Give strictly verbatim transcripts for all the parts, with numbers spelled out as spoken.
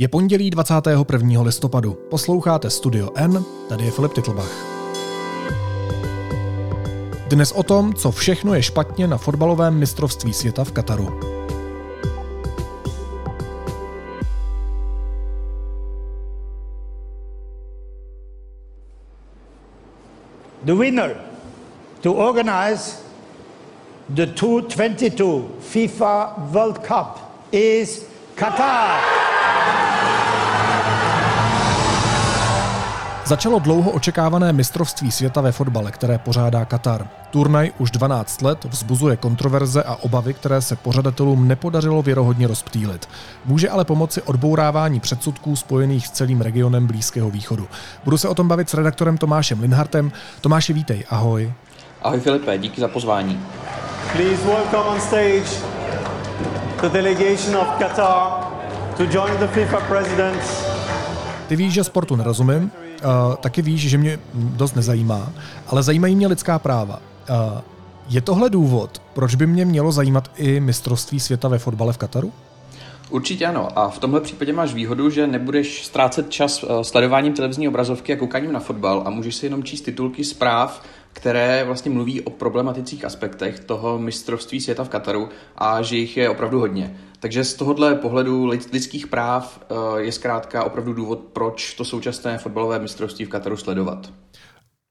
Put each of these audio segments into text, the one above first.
Je pondělí dvacátého prvního listopadu. Posloucháte Studio N, tady je Filip Tytlbach. Dnes o tom, co všechno je špatně na fotbalovém mistrovství světa v Kataru. The winner to organize the twenty twenty-two FIFA World Cup is Qatar. Začalo dlouho očekávané mistrovství světa ve fotbale, které pořádá Katar. Turnaj už dvanáct let vzbuzuje kontroverze a obavy, které se pořadatelům nepodařilo věrohodně rozptýlit. Může ale pomoci odbourávání předsudků spojených s celým regionem Blízkého východu. Budu se o tom bavit s redaktorem Tomášem Linhardtem. Tomáši, vítej, ahoj. Ahoj Filipe, díky za pozvání. Please welcome on stage the delegation of Qatar to join the FIFA president. Ty víš, že sportu nerozumím. Uh, taky víš, že mě dost nezajímá, ale zajímají mě lidská práva. Uh, je tohle důvod, proč by mě mělo zajímat i mistrovství světa ve fotbale v Kataru? Určitě ano. A v tomhle případě máš výhodu, že nebudeš ztrácet čas sledováním televizní obrazovky a koukáním na fotbal a můžeš si jenom číst titulky zpráv, které vlastně mluví o problematických aspektech toho mistrovství světa v Kataru a že jich je opravdu hodně. Takže z tohohle pohledu lidských práv je zkrátka opravdu důvod, proč to současné fotbalové mistrovství v Kataru sledovat.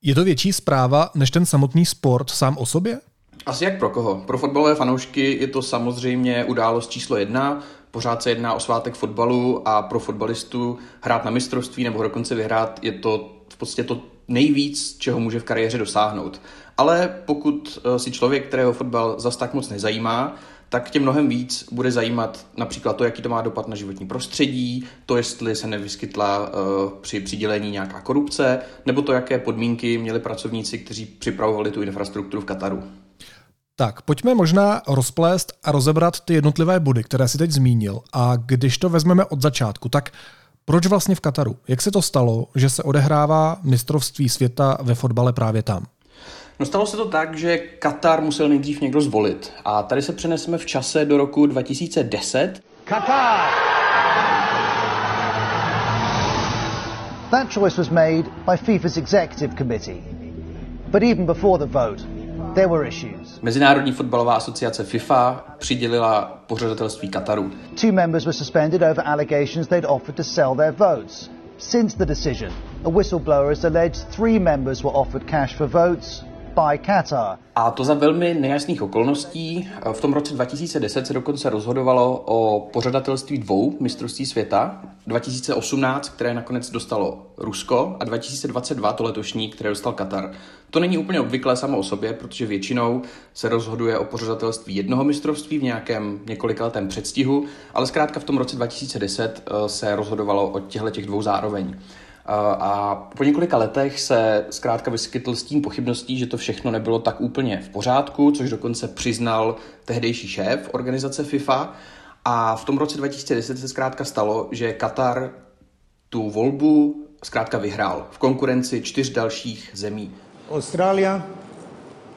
Je to větší zpráva než ten samotný sport sám o sobě? Asi jak pro koho. Pro fotbalové fanoušky je to samozřejmě událost číslo jedna, pořád se jedná o svátek fotbalu a pro fotbalistu hrát na mistrovství nebo dokonce vyhrát je to v podstatě to nejvíc, čeho může v kariéře dosáhnout. Ale pokud si člověk, kterého fotbal zas tak moc nezajímá, tak tě mnohem víc bude zajímat například to, jaký to má dopad na životní prostředí, to, jestli se nevyskytla uh, při přidělení nějaká korupce, nebo to, jaké podmínky měli pracovníci, kteří připravovali tu infrastrukturu v Kataru. Tak, pojďme možná rozplést a rozebrat ty jednotlivé body, které jsi teď zmínil. A když to vezmeme od začátku, tak proč vlastně v Kataru? Jak se to stalo, že se odehrává mistrovství světa ve fotbale právě tam? No stalo se to tak, že Katar musel nejdřív někdo zvolit. A tady se přeneseme v čase do roku dva tisíce deset. Katar! That choice was made by FIFA's executive committee. But even before the vote, there were issues. Mezinárodní fotbalová asociace FIFA přidělila pořadatelství Kataru. Two members were suspended over allegations they'd offered to sell their votes. Since the decision, a whistleblower has alleged three members were offered cash for votes. A to za velmi nejasných okolností. V tom roce dva tisíce deset se dokonce rozhodovalo o pořadatelství dvou mistrovství světa. dva tisíce osmnáct, které nakonec dostalo Rusko, a dva tisíce dvacet dva, to letošní, které dostal Katar. To není úplně obvyklé samo o sobě, protože většinou se rozhoduje o pořadatelství jednoho mistrovství v nějakém několikaletém předstihu, ale zkrátka v tom roce dva tisíce deset se rozhodovalo o těchto těch dvou zároveň. A po několika letech se zkrátka vyskytl s tím pochybností, že to všechno nebylo tak úplně v pořádku, což dokonce přiznal tehdejší šéf organizace FIFA. A v tom roce dva tisíce deset se zkrátka stalo, že Katar tu volbu zkrátka vyhrál v konkurenci čtyř dalších zemí. Austrálie,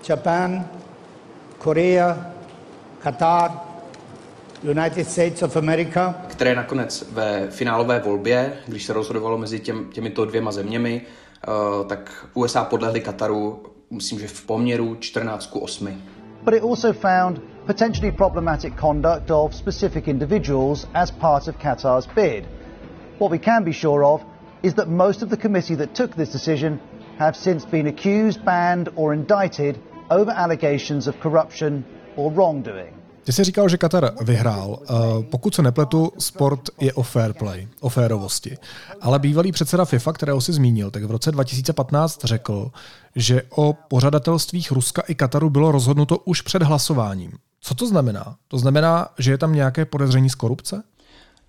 Japan, Korea, Katar, United States of America, které nakonec ve finálové volbě, když se rozhodovalo mezi těm, těmito dvěma zeměmi, uh, tak U S A podlehly Kataru, myslím, že v poměru čtrnáct ku osmi. But it also found potentially problematic conduct of specific individuals as part of Qatar's bid. What we can be sure of is that most of the committee that took this decision have since been accused, banned or indicted over allegations of corruption or wrongdoing. Ty jsi říkal, že Katar vyhrál. Pokud se nepletu, sport je o fair play, o férovosti. Ale bývalý předseda FIFA, kterého jsi zmínil, tak v roce dva tisíce patnáct řekl, že o pořadatelstvích Ruska i Kataru bylo rozhodnuto už před hlasováním. Co to znamená? To znamená, že je tam nějaké podezření z korupce?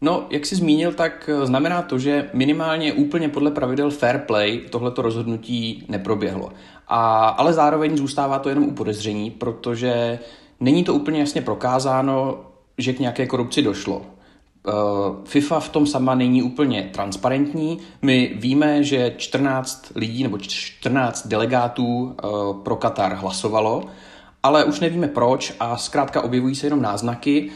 No, jak jsi zmínil, tak znamená to, že minimálně úplně podle pravidel fair play tohleto rozhodnutí neproběhlo. A, ale zároveň zůstává to jenom u podezření, protože není to úplně jasně prokázáno, že k nějaké korupci došlo. FIFA v tom sama není úplně transparentní. My víme, že čtrnáct lidí nebo čtrnáct delegátů pro Katar hlasovalo, ale už nevíme proč a zkrátka objevují se jenom náznaky,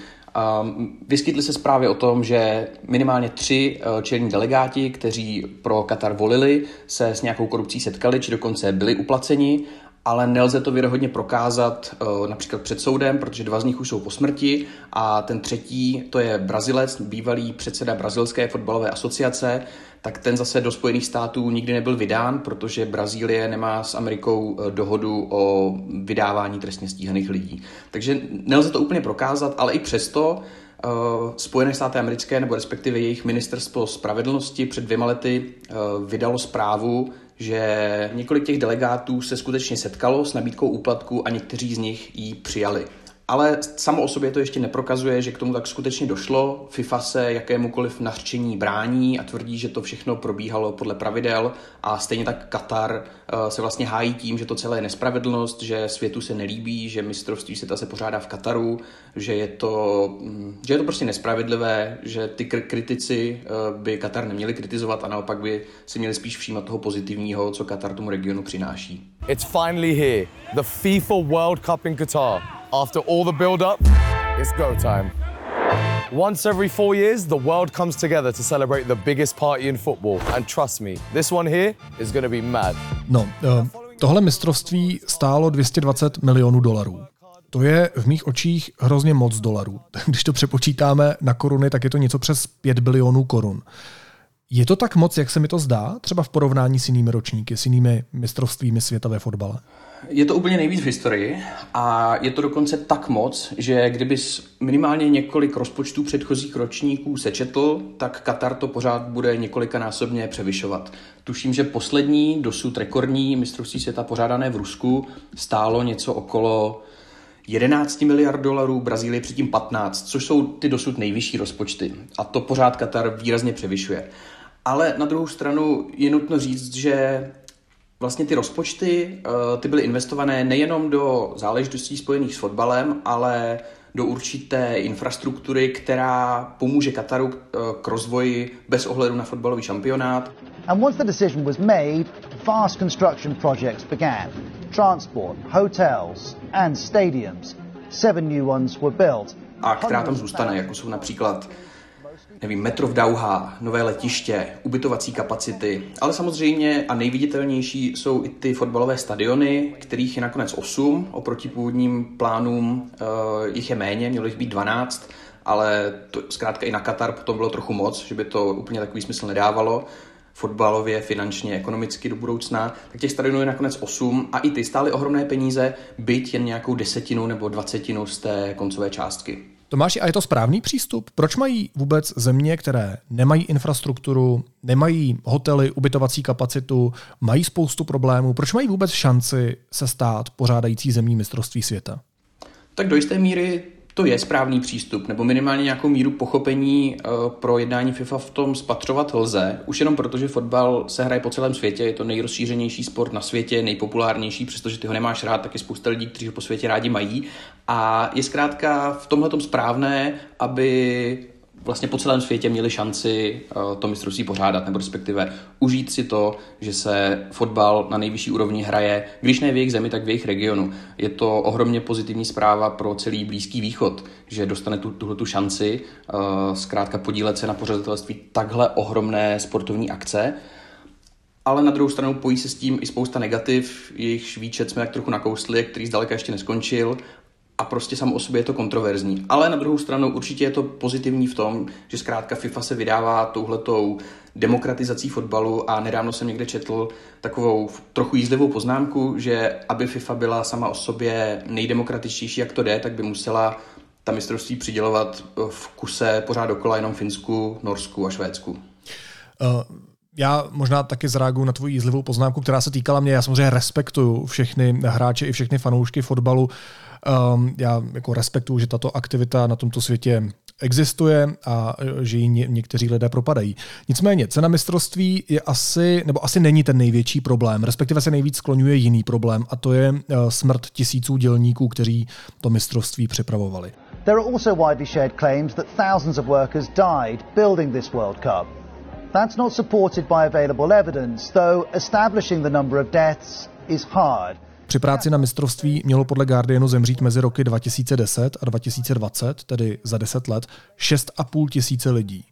Vyskytly se zprávy o tom, že minimálně tři čelní delegáti, kteří pro Katar volili, se s nějakou korupcí setkali, či dokonce byli uplaceni, ale nelze to věrohodně prokázat například před soudem, protože dva z nich už jsou po smrti a ten třetí, to je Brazilec, bývalý předseda Brazilské fotbalové asociace, tak ten zase do Spojených států nikdy nebyl vydán, protože Brazílie nemá s Amerikou dohodu o vydávání trestně stíhaných lidí. Takže nelze to úplně prokázat, ale i přesto uh, Spojené státy americké, nebo respektive jejich ministerstvo spravedlnosti před dvěma lety uh, vydalo zprávu, že několik těch delegátů se skutečně setkalo s nabídkou úplatku a někteří z nich ji přijali. Ale samo o sobě to ještě neprokazuje, že k tomu tak skutečně došlo. FIFA se jakémukoliv nařčení brání a tvrdí, že to všechno probíhalo podle pravidel a stejně tak Katar se vlastně hájí tím, že to celé je nespravedlnost, že světu se nelíbí, že mistrovství světa se pořádá v Kataru, že je to, že je to prostě nespravedlivé, že ty kritici by Katar neměli kritizovat a naopak by si měli spíš všímat toho pozitivního, co Katar tomu regionu přináší. It's finally here. The FIFA World Cup in Qatar. After all the build-up, it's go time. Once every four years, the world comes together to celebrate the biggest party in football. And trust me, this one here is going to be mad. No, tohle mistrovství stálo dvě stě dvacet milionů dolarů. To je v mých očích hrozně moc dolarů. Když to přepočítáme na koruny, tak je to něco přes pět bilionů korun. Je to tak moc, jak se mi to zdá, třeba v porovnání s jinými ročníky, s jinými mistrovstvími světa ve fotbale? Je to úplně nejvíc v historii a je to dokonce tak moc, že kdybys minimálně několik rozpočtů předchozích ročníků sečetl, tak Katar to pořád bude několikanásobně převyšovat. Tuším, že poslední, dosud rekordní mistrovství světa pořádané v Rusku stálo něco okolo jedenáct miliard dolarů, Brazílie předtím patnáct, což jsou ty dosud nejvyšší rozpočty. A to pořád Katar výrazně převyšuje. Ale na druhou stranu je nutno říct, že vlastně ty rozpočty ty byly investované nejenom do záležitostí spojených s fotbalem, ale do určité infrastruktury, která pomůže Kataru k rozvoji bez ohledu na fotbalový šampionát. And once the decision was made, vast construction projects began. Transport, hotels and stadiums. Seven new ones were built. A která tam zůstane, jako jsou například nevím, metro v Dauhá, nové letiště, ubytovací kapacity, ale samozřejmě a nejviditelnější jsou i ty fotbalové stadiony, kterých je nakonec osm, oproti původním plánům e, jich je méně, mělo jich být dvanáct, ale to, zkrátka i na Katar potom bylo trochu moc, že by to úplně takový smysl nedávalo, fotbalově, finančně, ekonomicky do budoucna, tak těch stadionů je nakonec osm a i ty stály ohromné peníze, byť jen nějakou desetinu nebo dvacetinu z té koncové částky. Tomáši, a je to správný přístup? Proč mají vůbec země, které nemají infrastrukturu, nemají hotely, ubytovací kapacitu, mají spoustu problémů, proč mají vůbec šanci se stát pořádající zemí mistrovství světa? Tak do jisté míry to je správný přístup, nebo minimálně nějakou míru pochopení pro jednání FIFA v tom spatřovat lze, už jenom proto, že fotbal se hraje po celém světě, je to nejrozšířenější sport na světě, nejpopulárnější, přestože ty ho nemáš rád, tak je spousta lidí, kteří ho po světě rádi mají. A je zkrátka v tomhletom správné, aby vlastně po celém světě měli šanci to mistrovství pořádat, nebo respektive užít si to, že se fotbal na nejvyšší úrovni hraje, když ne v jejich zemi, tak v jejich regionu. Je to ohromně pozitivní zpráva pro celý Blízký východ, že dostane tu, tuhle tu šanci zkrátka podílet se na pořadatelství takhle ohromné sportovní akce. Ale na druhou stranu pojí se s tím i spousta negativ, jejichž výčet jsme tak trochu nakousli, který zdaleka ještě neskončil. A prostě samo o sobě je to kontroverzní. Ale na druhou stranu určitě je to pozitivní v tom, že zkrátka FIFA se vydává touhletou demokratizací fotbalu a nedávno jsem někde četl takovou trochu jízlivou poznámku, že aby FIFA byla sama o sobě nejdemokratičtější, jak to jde, tak by musela ta mistrovství přidělovat v kuse pořád dokola jenom Finsku, Norsku a Švédsku. Uh... Já možná taky zareaguju na tvoji jízlivou poznámku, která se týkala mě. Já samozřejmě respektuju všechny hráče i všechny fanoušky fotbalu. Um, já jako respektuju, že tato aktivita na tomto světě existuje a že ji ně, někteří lidé propadají. Nicméně cena mistrovství je asi, nebo asi není ten největší problém, respektive se nejvíc skloňuje jiný problém a to je smrt tisíců dělníků, kteří to mistrovství připravovali. There are also widely shared claims that thousands of workers died building this World Cup. That's not supported by available evidence, though establishing the number of deaths is hard. Při práci na mistrovství mělo podle Guardianu zemřít mezi roky dva tisíce deset a dva tisíce dvacet, tedy za deset let, šest a půl tisíce lidí.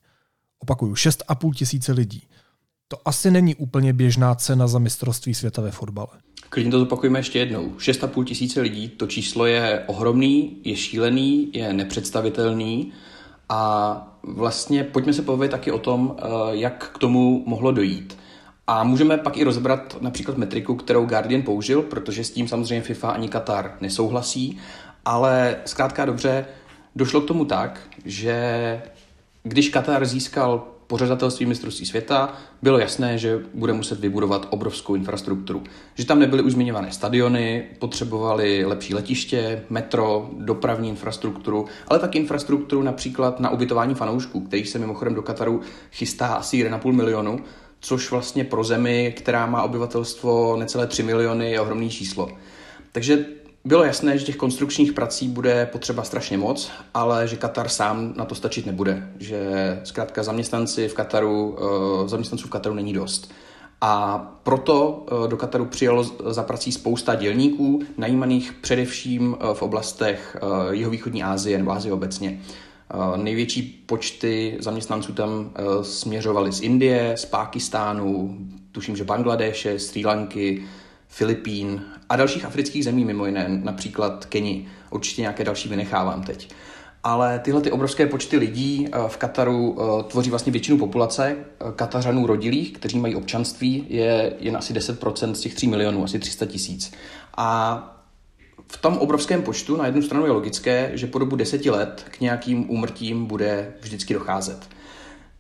Opakuju, šest a půl tisíce lidí. To asi není úplně běžná cena za mistrovství světa ve fotbale. Klidně to zopakujeme ještě jednou. šest a půl tisíce lidí, to číslo je ohromný, je šílený, je nepředstavitelný a vlastně pojďme se povědět taky o tom, jak k tomu mohlo dojít. A můžeme pak i rozebrat například metriku, kterou Guardian použil, protože s tím samozřejmě FIFA ani Katar nesouhlasí, ale zkrátka dobře, došlo k tomu tak, že když Katar získal pořadatelství mistrovství světa, bylo jasné, že bude muset vybudovat obrovskou infrastrukturu. Že tam nebyly už zmiňované stadiony, potřebovali lepší letiště, metro, dopravní infrastrukturu, ale taky infrastrukturu například na ubytování fanoušků, kterých se mimochodem do Kataru chystá asi jeden a půl milionu, což vlastně pro zemi, která má obyvatelstvo necelé tři miliony, je ohromné číslo. Takže bylo jasné, že těch konstrukčních prací bude potřeba strašně moc, ale že Katar sám na to stačit nebude. Že zkrátka zaměstnanci v Kataru, zaměstnanců v Kataru není dost. A proto do Kataru přijelo za prací spousta dělníků, najímaných především v oblastech jihovýchodní Asie nebo Asie obecně. Největší počty zaměstnanců tam směřovaly z Indie, z Pákistánu, tuším, že Bangladeše, Srí Lanky, Filipín a dalších afrických zemí, mimo jiné, například Keni. Určitě nějaké další vynechávám teď. Ale tyhle ty obrovské počty lidí v Kataru tvoří vlastně většinu populace. Katařanů rodilých, kteří mají občanství, je jen asi deset procent z těch tří milionů, asi tři sta tisíc. A v tom obrovském počtu na jednu stranu je logické, že po dobu deseti let k nějakým úmrtím bude vždycky docházet.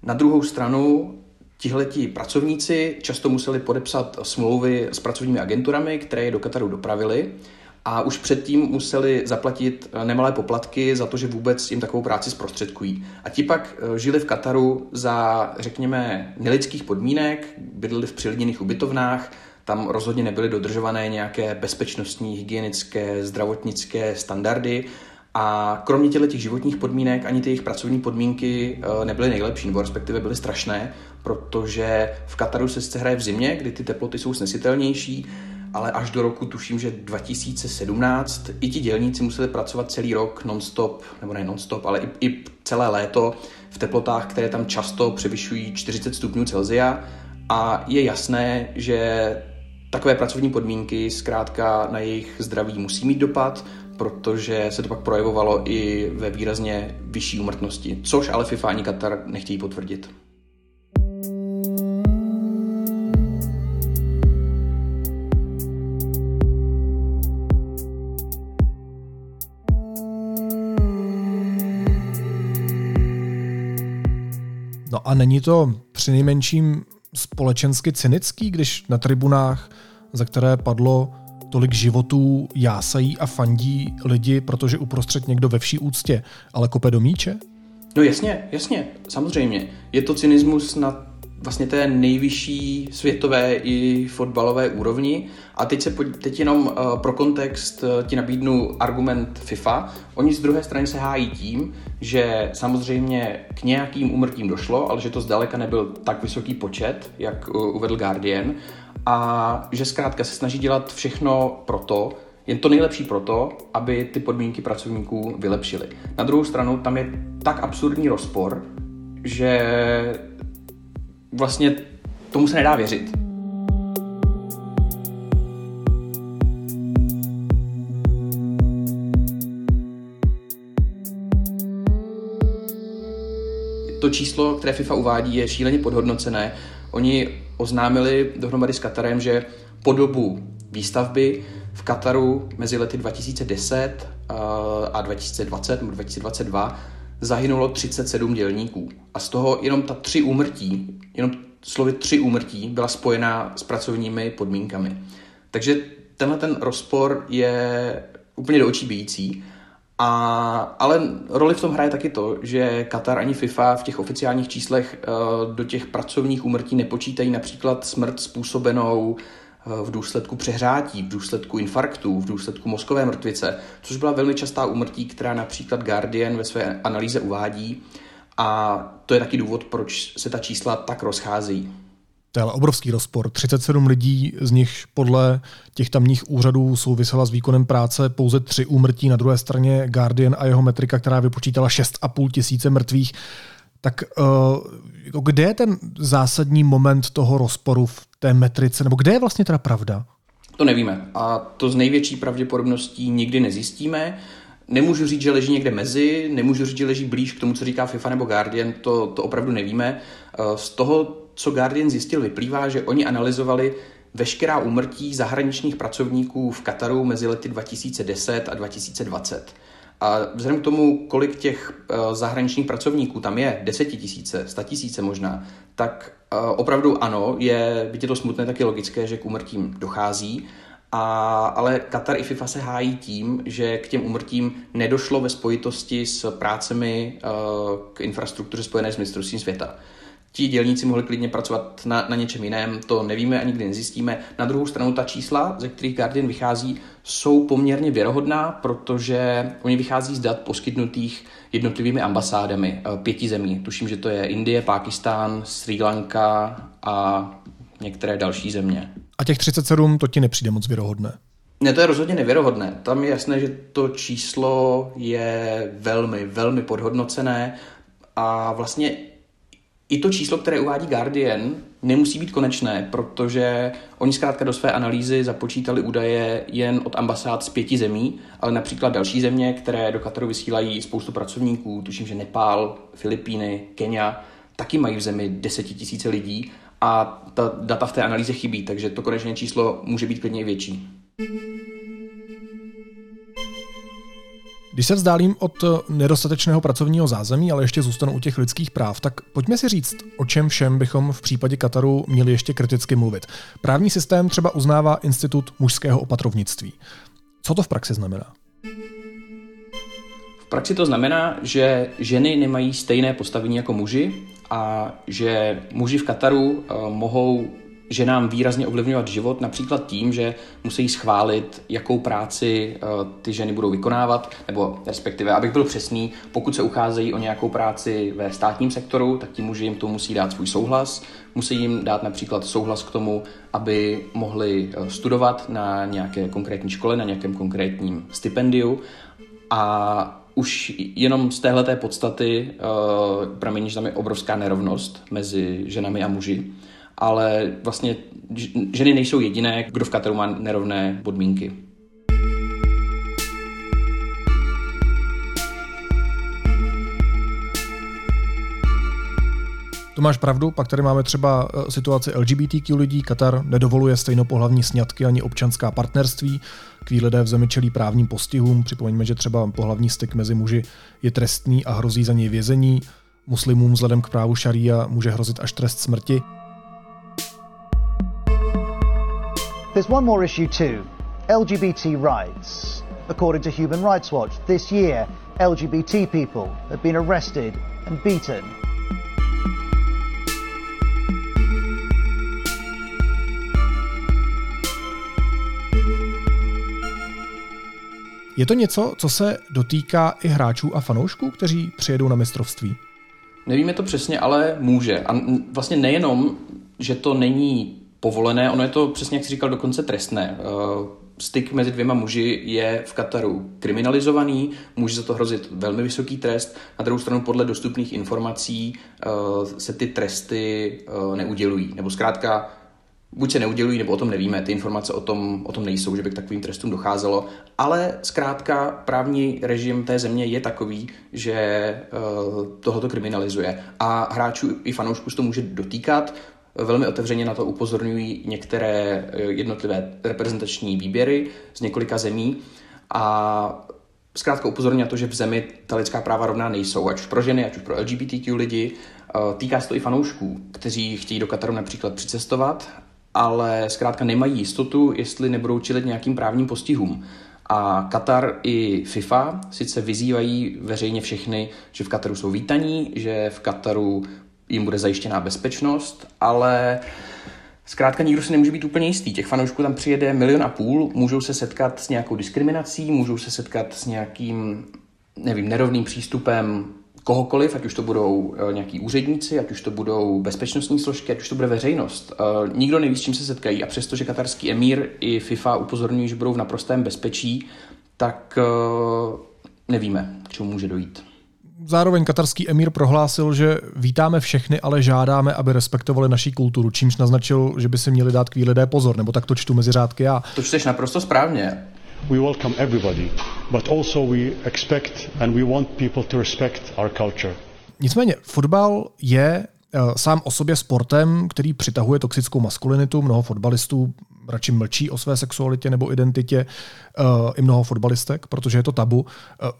Na druhou stranu tihleti pracovníci často museli podepsat smlouvy s pracovními agenturami, které je do Kataru dopravili a už předtím museli zaplatit nemalé poplatky za to, že vůbec jim takovou práci zprostředkují. A ti pak žili v Kataru za, řekněme, nelidských podmínek, bydleli v přilidněných ubytovnách, tam rozhodně nebyly dodržované nějaké bezpečnostní, hygienické, zdravotnické standardy a kromě těch životních podmínek ani ty jejich pracovní podmínky nebyly nejlepší, nebo respektive byly strašné, protože v Kataru se sice hraje v zimě, kdy ty teploty jsou snesitelnější, ale až do roku, tuším, že dva tisíce sedmnáct, i ti dělníci museli pracovat celý rok non-stop, nebo ne non-stop, ale i, i celé léto v teplotách, které tam často převyšují čtyřicet stupňů Celsia. A je jasné, že takové pracovní podmínky zkrátka na jejich zdraví musí mít dopad, protože se to pak projevovalo i ve výrazně vyšší úmrtnosti, což ale FIFA ani Katar nechtějí potvrdit. No a není to přinejmenším společensky cynický, když na tribunách, za které padlo tolik životů, jásají a fandí lidi, protože uprostřed někdo ve vší úctě, ale kope do míče? No jasně, jasně, samozřejmě. Je to cynismus na vlastně té nejvyšší světové i fotbalové úrovni. A teď, se po, teď jenom uh, pro kontext uh, ti nabídnu argument FIFA. Oni z druhé strany se hájí tím, že samozřejmě k nějakým úmrtím došlo, ale že to zdaleka nebyl tak vysoký počet, jak uh, uvedl Guardian. A že zkrátka se snaží dělat všechno proto, jen to nejlepší proto, aby ty podmínky pracovníků vylepšily. Na druhou stranu tam je tak absurdní rozpor, že vlastně tomu se nedá věřit. To číslo, které FIFA uvádí, je šíleně podhodnocené. Oni oznámili dohromady s Katarem, že po dobu výstavby v Kataru mezi lety dva tisíce deset a dva tisíce dvacet nebo dva tisíce dvacet dva zahynulo třicet sedm dělníků. A z toho jenom ta tři úmrtí, jenom slovy tři úmrtí byla spojená s pracovními podmínkami. Takže tenhle ten rozpor je úplně do očí bijící. A, ale roli v tom hraje taky to, že Katar ani FIFA v těch oficiálních číslech do těch pracovních úmrtí nepočítají například smrt způsobenou v důsledku přehřátí, v důsledku infarktů, v důsledku mozkové mrtvice, což byla velmi častá úmrtí, která například Guardian ve své analýze uvádí. A to je taky důvod, proč se ta čísla tak rozcházejí. To je ale obrovský rozpor. třicet sedm lidí, z nich podle těch tamních úřadů souvisela s výkonem práce pouze tři úmrtí. Na druhé straně Guardian a jeho metrika, která vypočítala šest a půl tisíce mrtvých. Tak uh, kde je ten zásadní moment toho rozporu v té metrice? Nebo kde je vlastně teda pravda? To nevíme. A to s největší pravděpodobností nikdy nezjistíme. Nemůžu říct, že leží někde mezi, nemůžu říct, že leží blíž k tomu, co říká FIFA nebo Guardian, to, to opravdu nevíme. Z toho, co Guardian zjistil, vyplývá, že oni analyzovali veškerá úmrtí zahraničních pracovníků v Kataru mezi lety dva tisíce deset a dva tisíce dvacet. A vzhledem k tomu, kolik těch zahraničních pracovníků tam je, deset tisíc, sto tisíc možná, tak opravdu ano, je, byť je to smutné, tak je logické, že k úmrtím dochází. A, ale Katar i FIFA se hájí tím, že k těm úmrtím nedošlo ve spojitosti s prácemi uh, k infrastruktuře spojené s mistrovstvím světa. Ti dělníci mohli klidně pracovat na, na něčem jiném, to nevíme a nikdy nezjistíme. Na druhou stranu ta čísla, ze kterých Guardian vychází, jsou poměrně věrohodná, protože oni vychází z dat poskytnutých jednotlivými ambasádami pěti zemí. Tuším, že to je Indie, Pákistán, Srí Lanka a některé další země. A těch třicet sedm, to ti nepřijde moc věrohodné? Ne, to je rozhodně nevěrohodné. Tam je jasné, že to číslo je velmi, velmi podhodnocené a vlastně i to číslo, které uvádí Guardian, nemusí být konečné, protože oni zkrátka do své analýzy započítali údaje jen od ambasád z pěti zemí, ale například další země, které do Kataru vysílají spoustu pracovníků, tuším, že Nepál, Filipíny, Kenya, taky mají v zemi desetitisíce lidí, a ta data v té analýze chybí, takže to konečné číslo může být klidně větší. Když se vzdálím od nedostatečného pracovního zázemí, ale ještě zůstanu u těch lidských práv, tak pojďme si říct, o čem všem bychom v případě Kataru měli ještě kriticky mluvit. Právní systém třeba uznává institut mužského opatrovnictví. Co to v praxi znamená? V praxi to znamená, že ženy nemají stejné postavení jako muži, a že muži v Kataru mohou ženám výrazně ovlivňovat život, například tím, že musí schválit, jakou práci ty ženy budou vykonávat, nebo respektive, abych byl přesný, pokud se ucházejí o nějakou práci ve státním sektoru, tak ti muži jim to musí dát svůj souhlas, musí jim dát například souhlas k tomu, aby mohli studovat na nějaké konkrétní škole, na nějakém konkrétním stipendiu a už jenom z téhleté podstaty uh, pramení, že tam je obrovská nerovnost mezi ženami a muži, ale vlastně ženy nejsou jediné, kdo v Kataru má nerovné podmínky. To máš pravdu, pak tady máme třeba situaci el gé bé té kvé lidí, Katar nedovoluje stejnopohlavní sňatky ani občanská partnerství, kví lidé v zemi čelí právním postihům, připomeňme, že třeba pohlavní styk mezi muži je trestný a hrozí za něj vězení, muslimům vzhledem k právu šaría může hrozit až trest smrti. There's one more issue too. el gé bé té rights. According to Human Rights Watch, this year el gé bé té people have been arrested and beaten. Je to něco, co se dotýká i hráčů a fanoušků, kteří přijedou na mistrovství? Nevíme to přesně, ale může. A vlastně nejenom, že to není povolené, ono je to přesně, jak jsi říkal, dokonce trestné. Styk mezi dvěma muži je v Kataru kriminalizovaný, může za to hrozit velmi vysoký trest. Na druhou stranu podle dostupných informací se ty tresty neudělují. Nebo zkrátka buď se neudělují, nebo o tom nevíme, ty informace o tom, o tom nejsou, že by k takovým trestům docházelo, ale zkrátka právní režim té země je takový, že uh, tohoto kriminalizuje a hráčů i fanoušků se to může dotýkat, velmi otevřeně na to upozorňují některé jednotlivé reprezentační výběry z několika zemí a zkrátka upozorňují na to, že v zemi ta lidská práva rovná nejsou, ať už pro ženy, ať už pro el gé bé té kvé lidi, uh, týká se to i fanoušků, kteří chtějí do Kataru například přicestovat, ale zkrátka nemají jistotu, jestli nebudou čelit nějakým právním postihům. A Katar i FIFA sice vyzývají veřejně všechny, že v Kataru jsou vítaní, že v Kataru jim bude zajištěná bezpečnost, ale zkrátka nikdo se nemůže být úplně jistý. Těch fanoušků tam přijede milion a půl, můžou se setkat s nějakou diskriminací, můžou se setkat s nějakým, nevím, nerovným přístupem kohokoliv, ať už to budou nějaký úředníci, ať už to budou bezpečnostní složky, ať už to bude veřejnost. Nikdo neví, s čím se setkají, a přesto, že katarský emír i FIFA upozorňují, že budou v naprostém bezpečí, tak nevíme, k čemu může dojít. Zároveň katarský emír prohlásil, že vítáme všechny, ale žádáme, aby respektovali naši kulturu, čímž naznačil, že by si měli dát kví lidé pozor, nebo tak to čtu mezi řádky já. To čteš naprosto správně. We welcome everybody, but also we expect and we want people to respect our culture. Nicméně fotbal je uh, sám o sobě sportem, který přitahuje toxickou maskulinitu. Mnoho fotbalistů radši mlčí o své sexualitě nebo identitě, uh, i mnoho fotbalistek, protože je to tabu. Uh,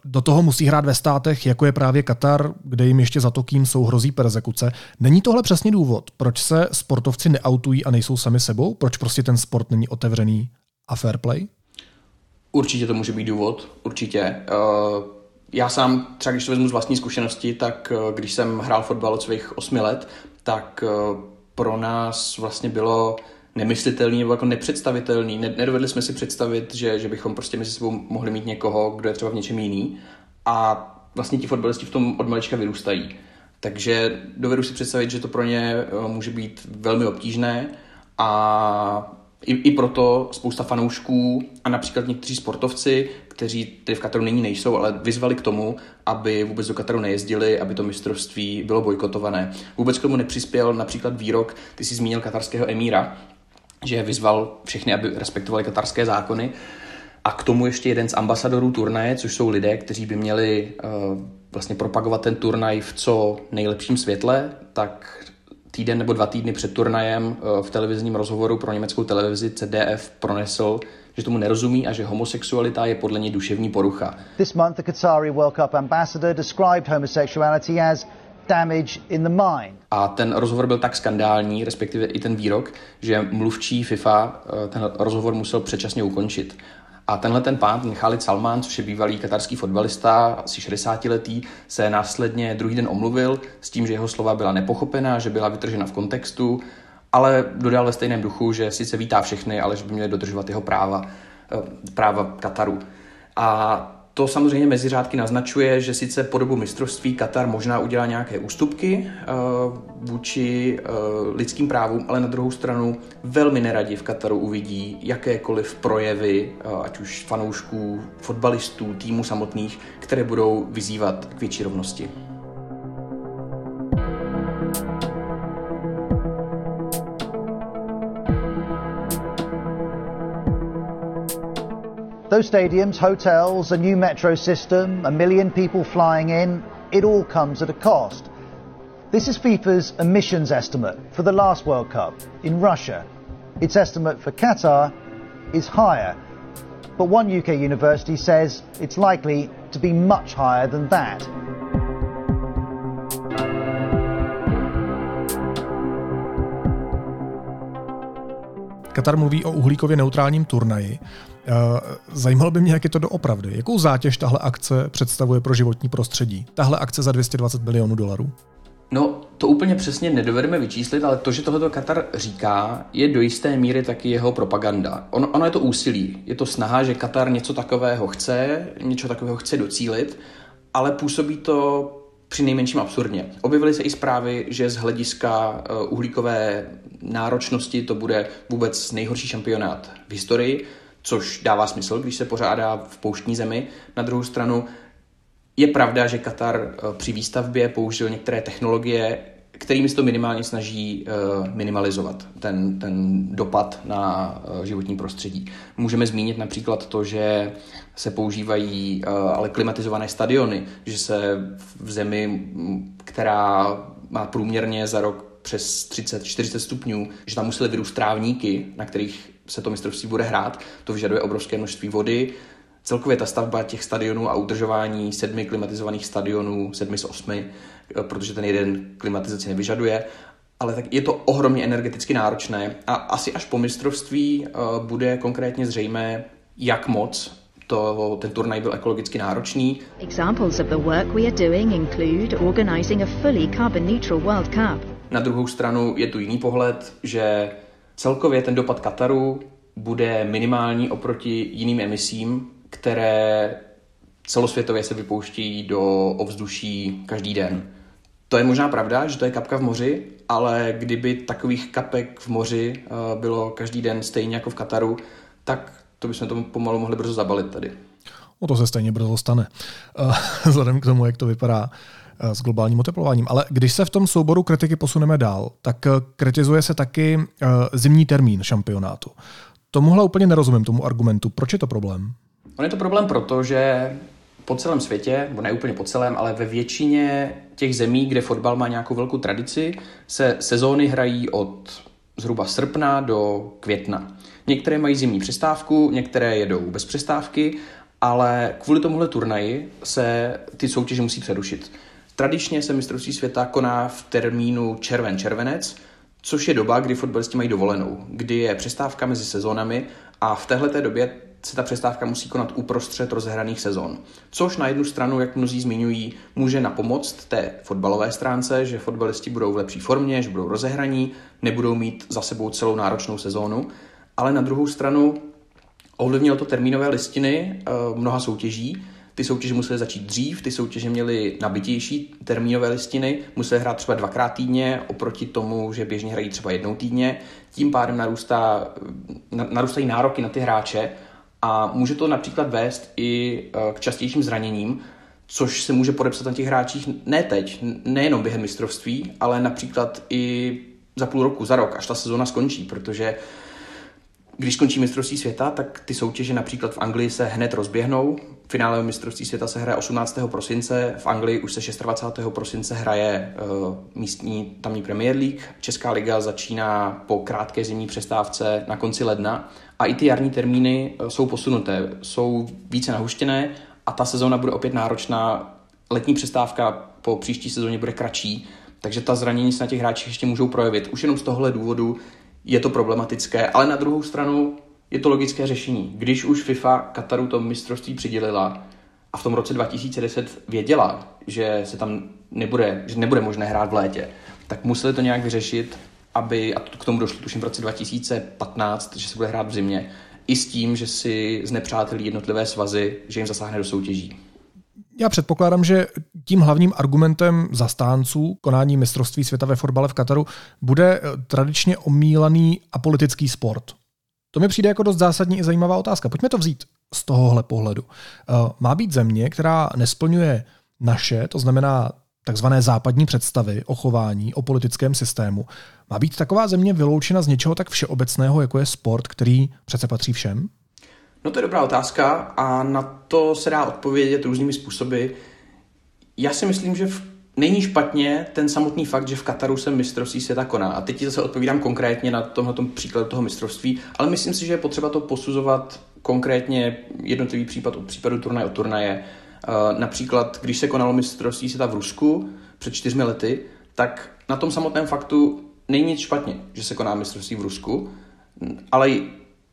do toho musí hrát ve státech, jako je právě Katar, kde jim ještě za to, kým jsou, hrozí perzekuce. Není tohle přesně důvod, proč se sportovci neautují a nejsou sami sebou? Proč prostě ten sport není otevřený a fair play? Určitě to může být důvod, určitě. Já sám, třeba když to vezmu z vlastní zkušenosti, tak když jsem hrál fotbal od svých osmi let, tak pro nás vlastně bylo nemyslitelný nebo jako nepředstavitelný. Nedovedli jsme si představit, že, že bychom prostě mezi sebou mohli mít někoho, kdo je třeba v něčem jiný. A vlastně ti fotbalisti v tom od malička vyrůstají. Takže dovedu si představit, že to pro ně může být velmi obtížné a... I, I proto spousta fanoušků a například někteří sportovci, kteří tedy v Kataru nyní nejsou, ale vyzvali k tomu, aby vůbec do Kataru nejezdili, aby to mistrovství bylo bojkotované. Vůbec k tomu nepřispěl například výrok, ty jsi zmínil katarského emíra, že vyzval všechny, aby respektovali katarské zákony. A k tomu ještě jeden z ambasadorů turnaje, což jsou lidé, kteří by měli uh, vlastně propagovat ten turnaj v co nejlepším světle, tak... Týden nebo dva týdny před turnajem v televizním rozhovoru pro německou televizi Z D F pronesl, že tomu nerozumí a že homosexualita je podle něj duševní porucha. This month the Qatari World Cup ambassador described homosexuality as damage in the mind. A ten rozhovor byl tak skandální, respektive i ten výrok, že mluvčí FIFA ten rozhovor musel předčasně ukončit. A tenhle ten pán, Michalic Salman, což je bývalý katarský fotbalista, asi šedesátiletý, se následně druhý den omluvil s tím, že jeho slova byla nepochopená, že byla vytržena v kontextu, ale dodal ve stejném duchu, že sice vítá všechny, ale že by měli dodržovat jeho práva, práva Kataru. A to samozřejmě mezi řádky naznačuje, že sice po dobu mistrovství Katar možná udělá nějaké ústupky vůči lidským právům, ale na druhou stranu velmi neradi v Kataru uvidí jakékoliv projevy, ať už fanoušků, fotbalistů, týmů samotných, které budou vyzývat k větší rovnosti. Those stadiums, hotels, a new metro system, a million people flying in, it all comes at a cost. This is FIFA's emissions estimate for the last World Cup in Russia. Its estimate for Qatar is higher, but one U K university says it's likely to be much higher than that. Katar mluví o uhlíkově neutrálním turnaji. Zajímalo by mě, jak je to doopravdy. Jakou zátěž tahle akce představuje pro životní prostředí? Tahle akce za dvě stě dvacet milionů dolarů? No, to úplně přesně nedovedeme vyčíslit, ale to, že tohleto Katar říká, je do jisté míry taky jeho propaganda. Ono, ono je to úsilí. Je to snaha, že Katar něco takového chce, něco takového chce docílit, ale působí to přinejmenším absurdně. Objevily se i zprávy, že z hlediska uhlíkové náročnosti to bude vůbec nejhorší šampionát v historii, což dává smysl, když se pořádá v pouštní zemi. Na druhou stranu je pravda, že Katar při výstavbě použil některé technologie, kterými se to minimálně snaží minimalizovat, ten, ten dopad na životní prostředí. Můžeme zmínit například to, že se používají ale klimatizované stadiony, že se v zemi, která má průměrně za rok přes třicet až čtyřicet stupňů, že tam museli vyrůst trávníky, na kterých se to mistrovství bude hrát, to vyžaduje obrovské množství vody. Celkově ta stavba těch stadionů a udržování sedmi klimatizovaných stadionů, sedmi z osmi, protože ten jeden klimatizaci nevyžaduje, ale tak je to ohromně energeticky náročné a asi až po mistrovství bude konkrétně zřejmé, jak moc To, ten turnaj byl ekologicky náročný. Examples of the work we are doing include organizing a fully carbon neutral World Cup. Na druhou stranu je tu jiný pohled, že celkově ten dopad Kataru bude minimální oproti jiným emisím, které celosvětově se vypouští do ovzduší každý den. To je možná pravda, že to je kapka v moři, ale kdyby takových kapek v moři bylo každý den stejně jako v Kataru, tak to bychom to pomalu mohli brzo zabalit tady. No to se stejně brzo stane, vzhledem k tomu, jak to vypadá s globálním oteplováním. Ale když se v tom souboru kritiky posuneme dál, tak kritizuje se taky zimní termín šampionátu. Tomuhle úplně nerozumím, tomu argumentu. Proč je to problém? On je to problém proto, že po celém světě, ne úplně po celém, ale ve většině těch zemí, kde fotbal má nějakou velkou tradici, se sezóny hrají od zhruba srpna do května. Některé mají zimní přestávku, některé jedou bez přestávky, ale kvůli tomuhle turnaji se ty soutěže musí přerušit. Tradičně se mistrovství světa koná v termínu červen-červenec, což je doba, kdy fotbalisti mají dovolenou, kdy je přestávka mezi sezónami a v téhleté době se ta přestávka musí konat uprostřed rozehraných sezon. Což na jednu stranu, jak mnozí zmiňují, může napomoct té fotbalové stránce, že fotbalisti budou v lepší formě, že budou rozehraní, nebudou mít za sebou celou náročnou sezónu, ale na druhou stranu ovlivnilo to termínové listiny mnoha soutěží. Ty soutěže musely začít dřív, ty soutěže měly nabitější termínové listiny, musely hrát třeba dvakrát týdně, oproti tomu, že běžně hrají třeba jednou týdně. Tím pádem narůstá, narůstají nároky na ty hráče a může to například vést i k častějším zraněním, což se může podepsat na těch hráčích ne teď, nejenom během mistrovství, ale například i za půl roku, za rok, až ta sezóna skončí, protože když skončí mistrovství světa, tak ty soutěže například v Anglii se hned rozběhnou. Finále mistrovství světa se hraje osmnáctého prosince, v Anglii už se dvacátého šestého prosince hraje uh, místní tamní Premier League. Česká liga začíná po krátké zimní přestávce na konci ledna a i ty jarní termíny jsou posunuté, jsou více nahuštěné a ta sezóna bude opět náročná. Letní přestávka po příští sezóně bude kratší, takže ta zranění se na těch hráčích ještě můžou projevit. Už jenom z tohohle důvodu je to problematické, ale na druhou stranu je to logické řešení. Když už FIFA Kataru to mistrovství přidělila a v tom roce dva tisíce deset věděla, že se tam nebude, že nebude možné hrát v létě, tak museli to nějak vyřešit, aby, a k tomu došlo tuším v roce dva tisíce patnáct, že se bude hrát v zimě, i s tím, že si znepřátelí jednotlivé svazy, že jim zasáhne do soutěží. Já předpokládám, že tím hlavním argumentem zastánců konání mistrovství světa ve fotbale v Kataru bude tradičně omílaný apolitický sport. To mi přijde jako dost zásadní i zajímavá otázka. Pojďme to vzít z tohohle pohledu. Má být země, která nesplňuje naše, to znamená takzvané západní představy o chování, o politickém systému. Má být taková země vyloučena z něčeho tak všeobecného, jako je sport, který přece patří všem? No to je dobrá otázka a na to se dá odpovědět různými způsoby. Já si myslím, že v... není špatně ten samotný fakt, že v Kataru se mistrovství světa koná. A teď ti zase odpovídám konkrétně na tomhletom příkladu toho mistrovství, ale myslím si, že je potřeba to posuzovat konkrétně jednotlivý případ od případu, turnaje od turnaje. Například, když se konalo mistrovství světa v Rusku před čtyřmi lety, tak na tom samotném faktu není nic špatně, že se koná mistrovství v Rusku, ale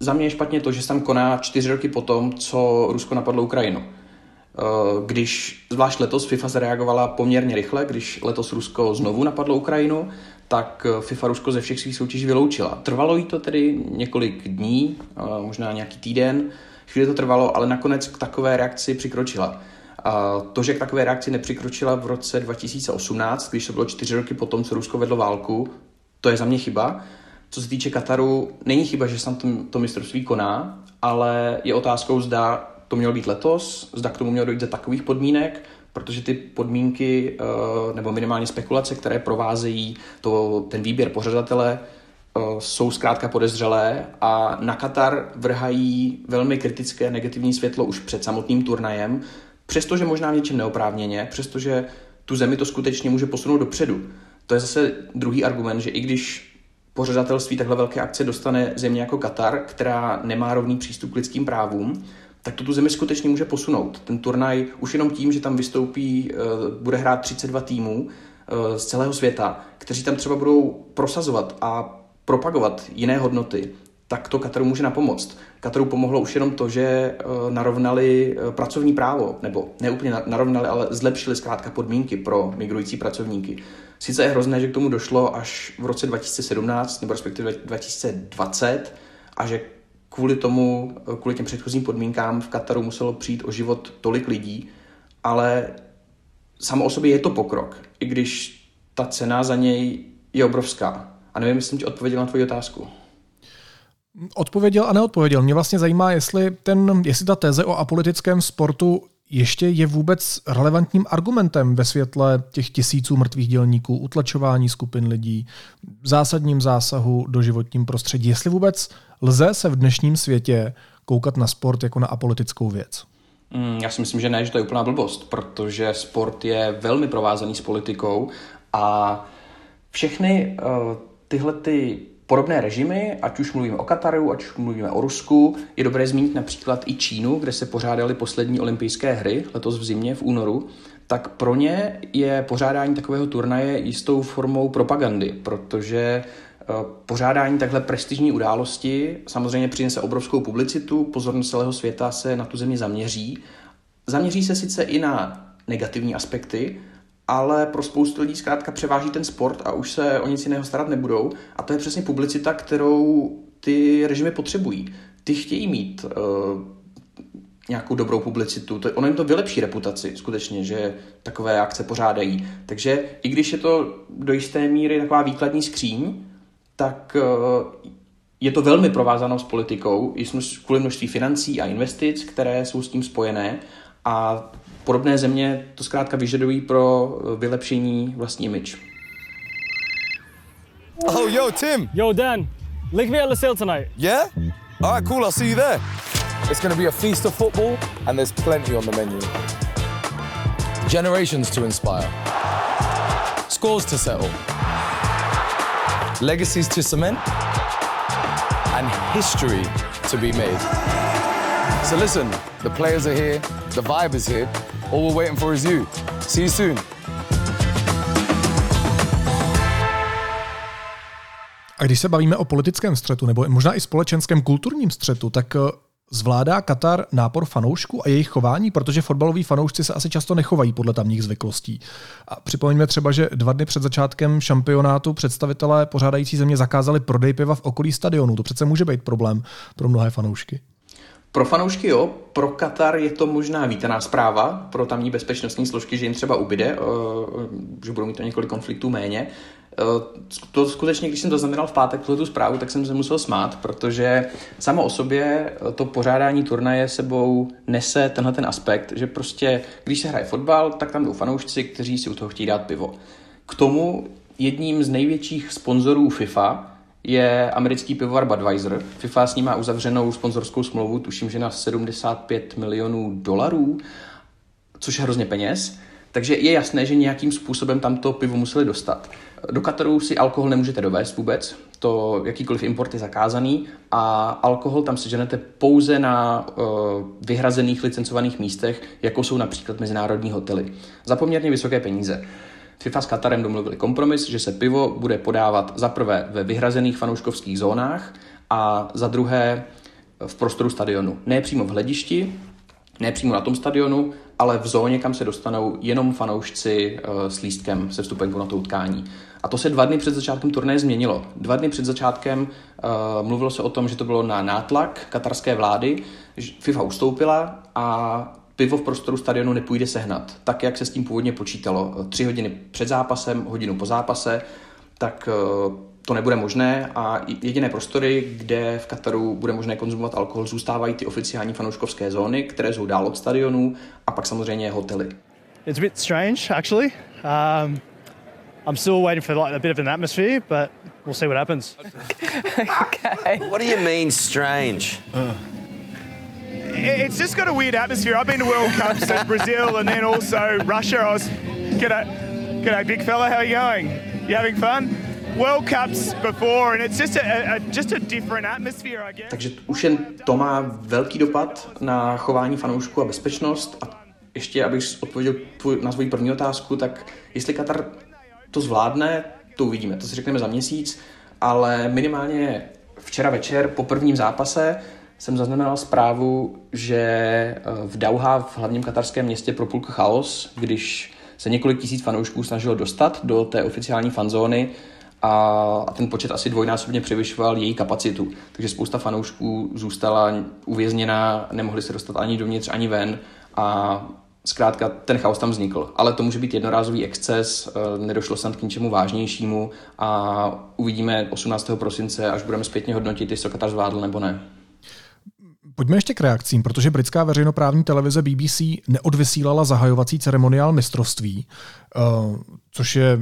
za mě je špatně to, že se tam koná čtyři roky potom, co Rusko napadlo Ukrajinu. Když zvlášť letos FIFA zareagovala poměrně rychle, když letos Rusko znovu napadlo Ukrajinu, tak FIFA Rusko ze všech svých soutěží vyloučila. Trvalo jí to tedy několik dní, možná nějaký týden, chvíli to trvalo, ale nakonec k takové reakci přikročila. A to, že k takové reakci nepřikročila v roce dva tisíce osmnáct, když to bylo čtyři roky potom, co Rusko vedlo válku, to je za mě chyba. Co se týče Kataru, není chyba, že se tam to mistrovství koná, ale je otázkou, zda to mělo být letos, zda k tomu mělo dojít za takových podmínek, protože ty podmínky nebo minimálně spekulace, které provázejí to, ten výběr pořadatele, jsou zkrátka podezřelé a na Katar vrhají velmi kritické negativní světlo už před samotným turnajem, přestože možná v něčem neoprávněně, přestože tu zemi to skutečně může posunout dopředu. To je zase druhý argument, že i když pořadatelství takhle velké akce dostane země jako Katar, která nemá rovný přístup k lidským právům, tak to tu zemi skutečně může posunout. Ten turnaj už jenom tím, že tam vystoupí, bude hrát třicet dva týmů z celého světa, kteří tam třeba budou prosazovat a propagovat jiné hodnoty, tak to Kataru může napomoct. Kataru pomohlo už jenom to, že narovnali pracovní právo, nebo ne úplně narovnali, ale zlepšili zkrátka podmínky pro migrující pracovníky. Sice je hrozné, že k tomu došlo až v roce dva tisíce sedmnáct, nebo respektive dva tisíce dvacet, a že kvůli tomu, kvůli těm předchozím podmínkám v Kataru muselo přijít o život tolik lidí, ale samo o sobě je to pokrok, i když ta cena za něj je obrovská. A nevím, jestli jsem ti odpověděl na tvoji otázku. Odpověděl a neodpověděl. Mě vlastně zajímá, jestli, ten, jestli ta teze o apolitickém sportu ještě je vůbec relevantním argumentem ve světle těch tisíců mrtvých dělníků, utlačování skupin lidí, zásadním zásahu do životním prostředí. Jestli vůbec lze se v dnešním světě koukat na sport jako na apolitickou věc? Já si myslím, že ne, že to je úplná blbost, protože sport je velmi provázaný s politikou a všechny uh, tyhle ty podobné režimy, ať už mluvíme o Kataru, ať už mluvíme o Rusku, je dobré zmínit například i Čínu, kde se pořádaly poslední olympijské hry letos v zimě, v únoru, tak pro ně je pořádání takového turnaje jistou formou propagandy, protože pořádání takhle prestižní události samozřejmě přinese obrovskou publicitu, pozornost celého světa se na tu zemi zaměří. Zaměří se sice i na negativní aspekty, ale pro spoustu lidí zkrátka převáží ten sport a už se o nic jiného starat nebudou. A to je přesně publicita, kterou ty režimy potřebují. Ty chtějí mít uh, nějakou dobrou publicitu. To, ono jim to vylepší reputaci skutečně, že takové akce pořádají. Takže i když je to do jisté míry taková výkladní skříň, tak uh, je to velmi provázanou s politikou, kvůli množství financí a investic, které jsou s tím spojené. A podobné země to zkrátka vyžadují pro vylepšení vlastní image. Oh, yo, Tim! Yo, Dan! Link me at LaSalle tonight. Yeah? All right, cool, I'll see you there. It's going to be a feast of football and there's plenty on the menu. Generations to inspire. Scores to settle. Legacies to cement. And history to be made. So listen, the players are here, the vibe is here. All we're waiting for is you. See you soon. A když se bavíme o politickém střetu, nebo možná i společenském kulturním střetu, tak zvládá Katar nápor fanoušků a jejich chování, protože fotbaloví fanoušci se asi často nechovají podle tamních zvyklostí. A připomeňme třeba, že dva dny před začátkem šampionátu představitelé pořádající země zakázali prodej piva v okolí stadionu. To přece může být problém pro mnohé fanoušky. Pro fanoušky jo, pro Katar je to možná vítaná zpráva, pro tamní bezpečnostní složky, že jim třeba ubyde, že budou mít o několik konfliktů méně. To skutečně, když jsem zaznamenal v pátek tu zprávu, tak jsem se musel smát, protože samo o sobě to pořádání turnaje sebou nese tenhle ten aspekt, že prostě když se hraje fotbal, tak tam jdou fanoušci, kteří si u toho chtějí dát pivo. K tomu jedním z největších sponzorů FIFA je americký pivovar Budweiser. FIFA s ním má uzavřenou sponzorskou smlouvu, tuším, že na sedmdesát pět milionů dolarů, což je hrozně peněz. Takže je jasné, že nějakým způsobem tam to pivo museli dostat. Do Kataru si alkohol nemůžete dovést vůbec, to jakýkoliv import je zakázaný a alkohol tam seženete pouze na uh, vyhrazených licencovaných místech, jako jsou například mezinárodní hotely. Za poměrně vysoké peníze. FIFA s Katarem domluvili kompromis, že se pivo bude podávat za prvé ve vyhrazených fanouškovských zónách a za druhé v prostoru stadionu. Ne přímo v hledišti, ne přímo na tom stadionu, ale v zóně, kam se dostanou jenom fanoušci s lístkem se vstupenkou na to utkání. A to se dva dny před začátkem turnaje změnilo. Dva dny před začátkem uh, mluvilo se o tom, že to bylo na nátlak katarské vlády. FIFA ustoupila a pivo v prostoru stadionu nepůjde sehnat. Tak, jak se s tím původně počítalo, tři hodiny před zápasem, hodinu po zápase, tak to nebude možné a jediné prostory, kde v Kataru bude možné konzumovat alkohol, zůstávají ty oficiální fanouškovské zóny, které jsou dál od stadionu a pak samozřejmě hotely. It's a bit strange actually. Um I'm still waiting for like a bit of an atmosphere, but we'll see what happens. Okay. What do you mean strange? Uh. It's just got a weird atmosphere. I've been to World Cups in Brazil and then also Russia. I was, g'day, g'day, big fella, how are you going? You having fun? World Cups before and it's just a, a just a different atmosphere, I guess. Takže už jen to má velký dopad na chování fanoušků a bezpečnost. A ještě, abych odpověděl na svoji první otázku, tak jestli Katar to zvládne, to uvidíme. To si řekneme za měsíc, ale minimálně včera večer po prvním zápase jsem zaznamenal zprávu, že v Dauhá, v hlavním katarském městě, propukl chaos, když se několik tisíc fanoušků snažilo dostat do té oficiální fanzóny a ten počet asi dvojnásobně převyšoval její kapacitu. Takže spousta fanoušků zůstala uvězněná, nemohli se dostat ani dovnitř, ani ven a zkrátka ten chaos tam vznikl. Ale to může být jednorázový exces, nedošlo snad k ničemu vážnějšímu a uvidíme osmnáctého prosince, až budeme zpětně hodnotit, jestli to Katar zvládl nebo ne. Pojďme ještě k reakcím, protože britská veřejnoprávní televize B B C neodvysílala zahajovací ceremoniál mistrovství, což je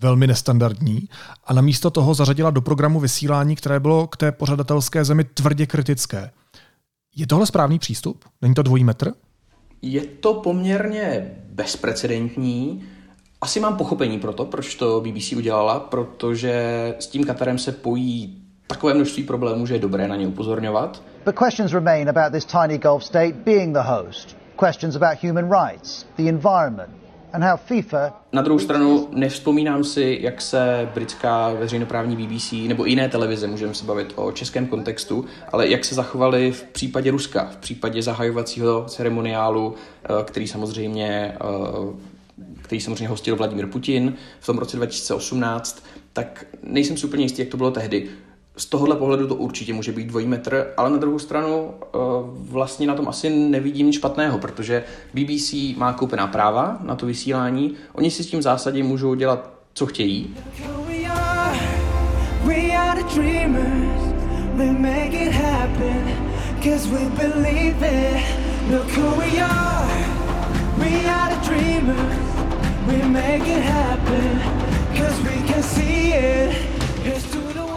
velmi nestandardní, a namísto toho zařadila do programu vysílání, které bylo k té pořadatelské zemi tvrdě kritické. Je tohle správný přístup? Není to dvojí metr? Je to poměrně bezprecedentní. Asi mám pochopení pro to, proč to B B C udělala, protože s tím Katarem se pojí takové množství problémů, že je dobré na ně upozorňovat. But questions remain about this tiny Gulf state being the host. Questions about human rights, the environment and how FIFA... Na druhou stranu nevzpomínám si, jak se britská veřejnoprávní B B C nebo jiné televize, můžeme se bavit o českém kontextu, ale jak se zachovali v případě Ruska, v případě zahajovacího ceremoniálu, který samozřejmě... který samozřejmě hostil Vladimír Putin v tom roce dva tisíce osmnáct, tak nejsem si úplně jistý, jak to bylo tehdy. Z tohohle pohledu to určitě může být dvojí metr, ale na druhou stranu vlastně na tom asi nevidím nic špatného, protože B B C má koupená práva na to vysílání, oni si s tím v zásadě můžou dělat, co chtějí.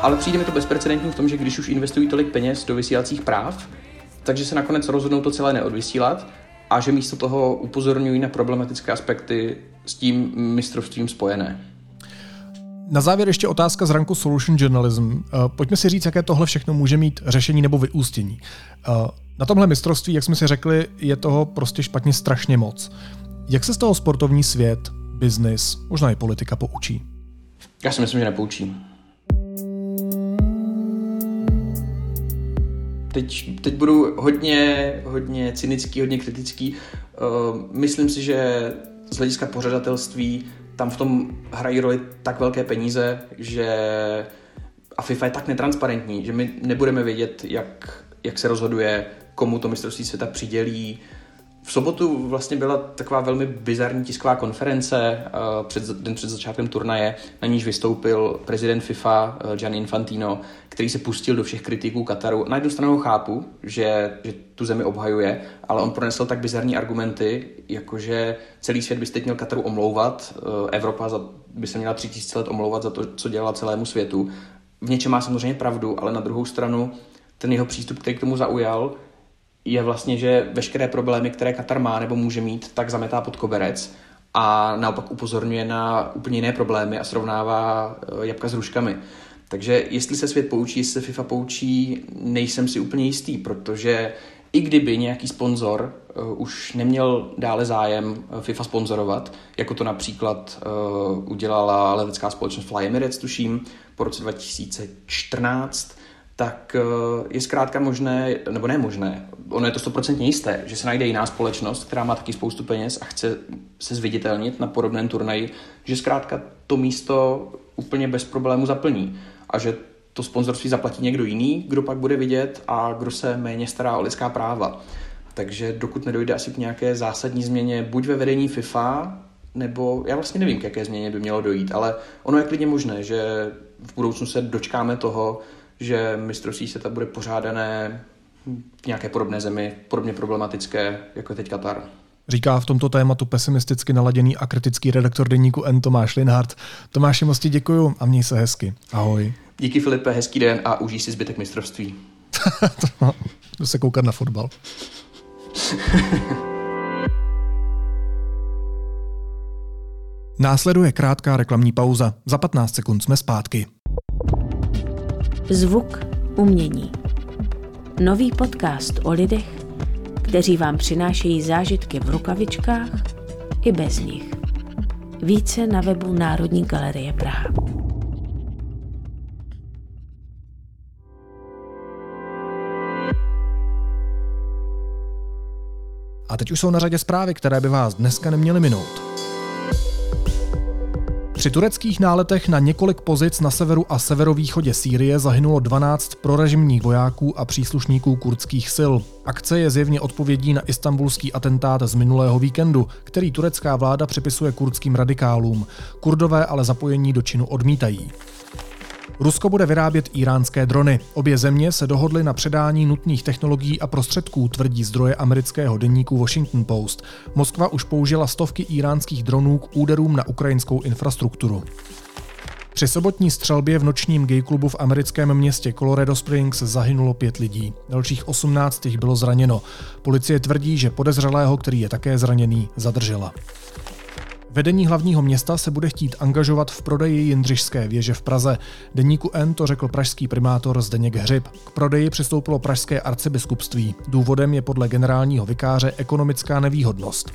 Ale přijde mi to bezprecedentní v tom, že když už investují tolik peněz do vysílacích práv, takže se nakonec rozhodnou to celé neodvysílat a že místo toho upozorňují na problematické aspekty s tím mistrovstvím spojené. Na závěr ještě otázka z ranku Solution Journalism. Pojďme si říct, jaké tohle všechno může mít řešení nebo vyústění. Na tomhle mistrovství, jak jsme si řekli, je toho prostě špatně strašně moc. Jak se z toho sportovní svět, biznis, možná i politika poučí? Já si myslím, že nepoučí. Teď, teď budu hodně, hodně cynický, hodně kritický. Myslím si, že z hlediska pořadatelství tam v tom hrají roli tak velké peníze, že a FIFA je tak netransparentní, že my nebudeme vědět, jak, jak se rozhoduje, komu to mistrovství světa přidělí. V sobotu vlastně byla taková velmi bizarní tisková konference před, den před začátkem turnaje, na níž vystoupil prezident FIFA Gianni Infantino, který se pustil do všech kritiků Kataru. Na jednu stranu chápu, že, že tu zemi obhajuje, ale on pronesl tak bizarní argumenty, jakože celý svět by se teď měl Kataru omlouvat, Evropa za, by se měla tři tisíce let omlouvat za to, co dělala celému světu. V něčem má samozřejmě pravdu, ale na druhou stranu ten jeho přístup, který k tomu zaujal, je vlastně, že veškeré problémy, které Katar má nebo může mít, tak zametá pod koberec a naopak upozorňuje na úplně jiné problémy a srovnává jabka s hruškami. Takže jestli se svět poučí, jestli se FIFA poučí, nejsem si úplně jistý, protože i kdyby nějaký sponzor už neměl dále zájem FIFA sponzorovat, jako to například udělala letecká společnost Fly Emirates, tuším, po roce dva tisíce čtrnáct, tak je zkrátka možné, nebo ne možné, ono je to stoprocentně jisté, že se najde jiná společnost, která má taky spoustu peněz a chce se zviditelnit na podobném turnaji, že zkrátka to místo úplně bez problému zaplní a že to sponzorství zaplatí někdo jiný, kdo pak bude vidět a kdo se méně stará o lidská práva. Takže dokud nedojde asi k nějaké zásadní změně, buď ve vedení FIFA, nebo já vlastně nevím, k jaké změně by mělo dojít, ale ono je klidně možné, že v budoucnu se dočkáme toho, že mistrovství světa bude pořádané v nějaké podobné zemi, podobně problematické, jako je teď Katar. Říká v tomto tématu pesimisticky naladěný a kritický redaktor deníku N Tomáš Linhardt. Tomáši, moc ti děkuju a měj se hezky. Ahoj. Díky, Filipe, hezký den a užij si zbytek mistrovství. Jdu se koukat na fotbal. Následuje krátká reklamní pauza. Za patnáct sekund jsme zpátky. Zvuk umění. Nový podcast o lidech, kteří vám přinášejí zážitky v rukavičkách i bez nich. Více na webu Národní galerie Praha. A teď už jsou na řadě zprávy, které by vás dneska neměly minout. Při tureckých náletech na několik pozic na severu a severovýchodě Sýrie zahynulo dvanáct prorežimních vojáků a příslušníků kurdských sil. Akce je zjevně odpovědí na istanbulský atentát z minulého víkendu, který turecká vláda připisuje kurdským radikálům. Kurdové ale zapojení do činu odmítají. Rusko bude vyrábět íránské drony. Obě země se dohodly na předání nutných technologií a prostředků, tvrdí zdroje amerického deníku Washington Post. Moskva už použila stovky íránských dronů k úderům na ukrajinskou infrastrukturu. Při sobotní střelbě v nočním gayclubu v americkém městě Colorado Springs zahynulo pět lidí. Dalších osmnáct jich bylo zraněno. Policie tvrdí, že podezřelého, který je také zraněný, zadržela. Vedení hlavního města se bude chtít angažovat v prodeji Jindřišské věže v Praze. Deníku N to řekl pražský primátor Zdeněk Hřib. K prodeji přistoupilo pražské arcibiskupství. Důvodem je podle generálního vikáře ekonomická nevýhodnost.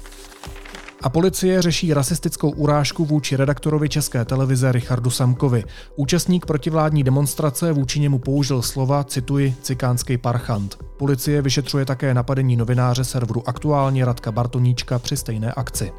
A policie řeší rasistickou urážku vůči redaktorovi České televize Richardu Samkovi. Účastník protivládní demonstrace vůči němu použil slova, cituji, cikánský parchant. Policie vyšetřuje také napadení novináře serveru Aktuálně Radka Bartoníčka při stejné akci.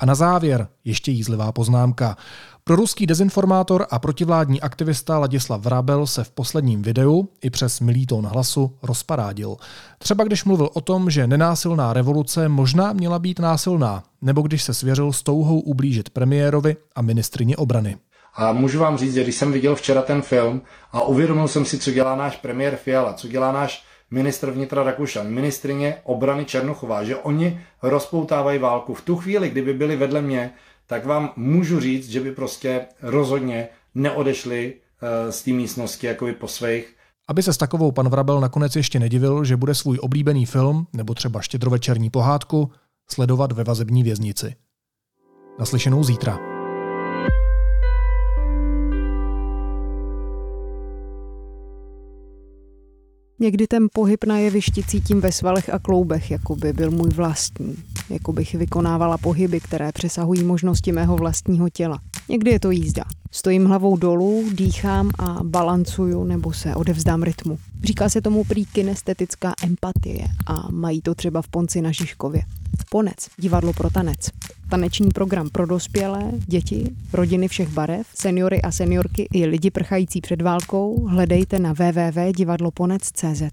A na závěr ještě jízlivá poznámka. Proruský dezinformátor a protivládní aktivista Ladislav Vrábel se v posledním videu i přes milý tón hlasu rozparádil. Třeba když mluvil o tom, že nenásilná revoluce možná měla být násilná, nebo když se svěřil s touhou ublížit premiérovi a ministryni obrany. A můžu vám říct, že když jsem viděl včera ten film a uvědomil jsem si, co dělá náš premiér Fiala, co dělá náš ministr vnitra Rakušan, ministrině obrany Černochová, že oni rozpoutávají válku. V tu chvíli, kdyby byli vedle mě, tak vám můžu říct, že by prostě rozhodně neodešli z té místnosti jako by po svých. Aby se s takovou pan Vrabel nakonec ještě nedivil, že bude svůj oblíbený film nebo třeba štědrovečerní pohádku sledovat ve vazební věznici. Naslyšenou zítra. Někdy ten pohyb na jevišti cítím ve svalech a kloubech, jako by byl můj vlastní. Jako bych vykonávala pohyby, které přesahují možnosti mého vlastního těla. Někdy je to jízda. Stojím hlavou dolů, dýchám a balancuju nebo se odevzdám rytmu. Říká se tomu prý kinestetická empatie a mají to třeba v Ponci na Žižkově. Ponec, divadlo pro tanec. Taneční program pro dospělé, děti, rodiny všech barev, seniory a seniorky i lidi prchající před válkou hledejte na w w w tečka divadlo ponec tečka c z.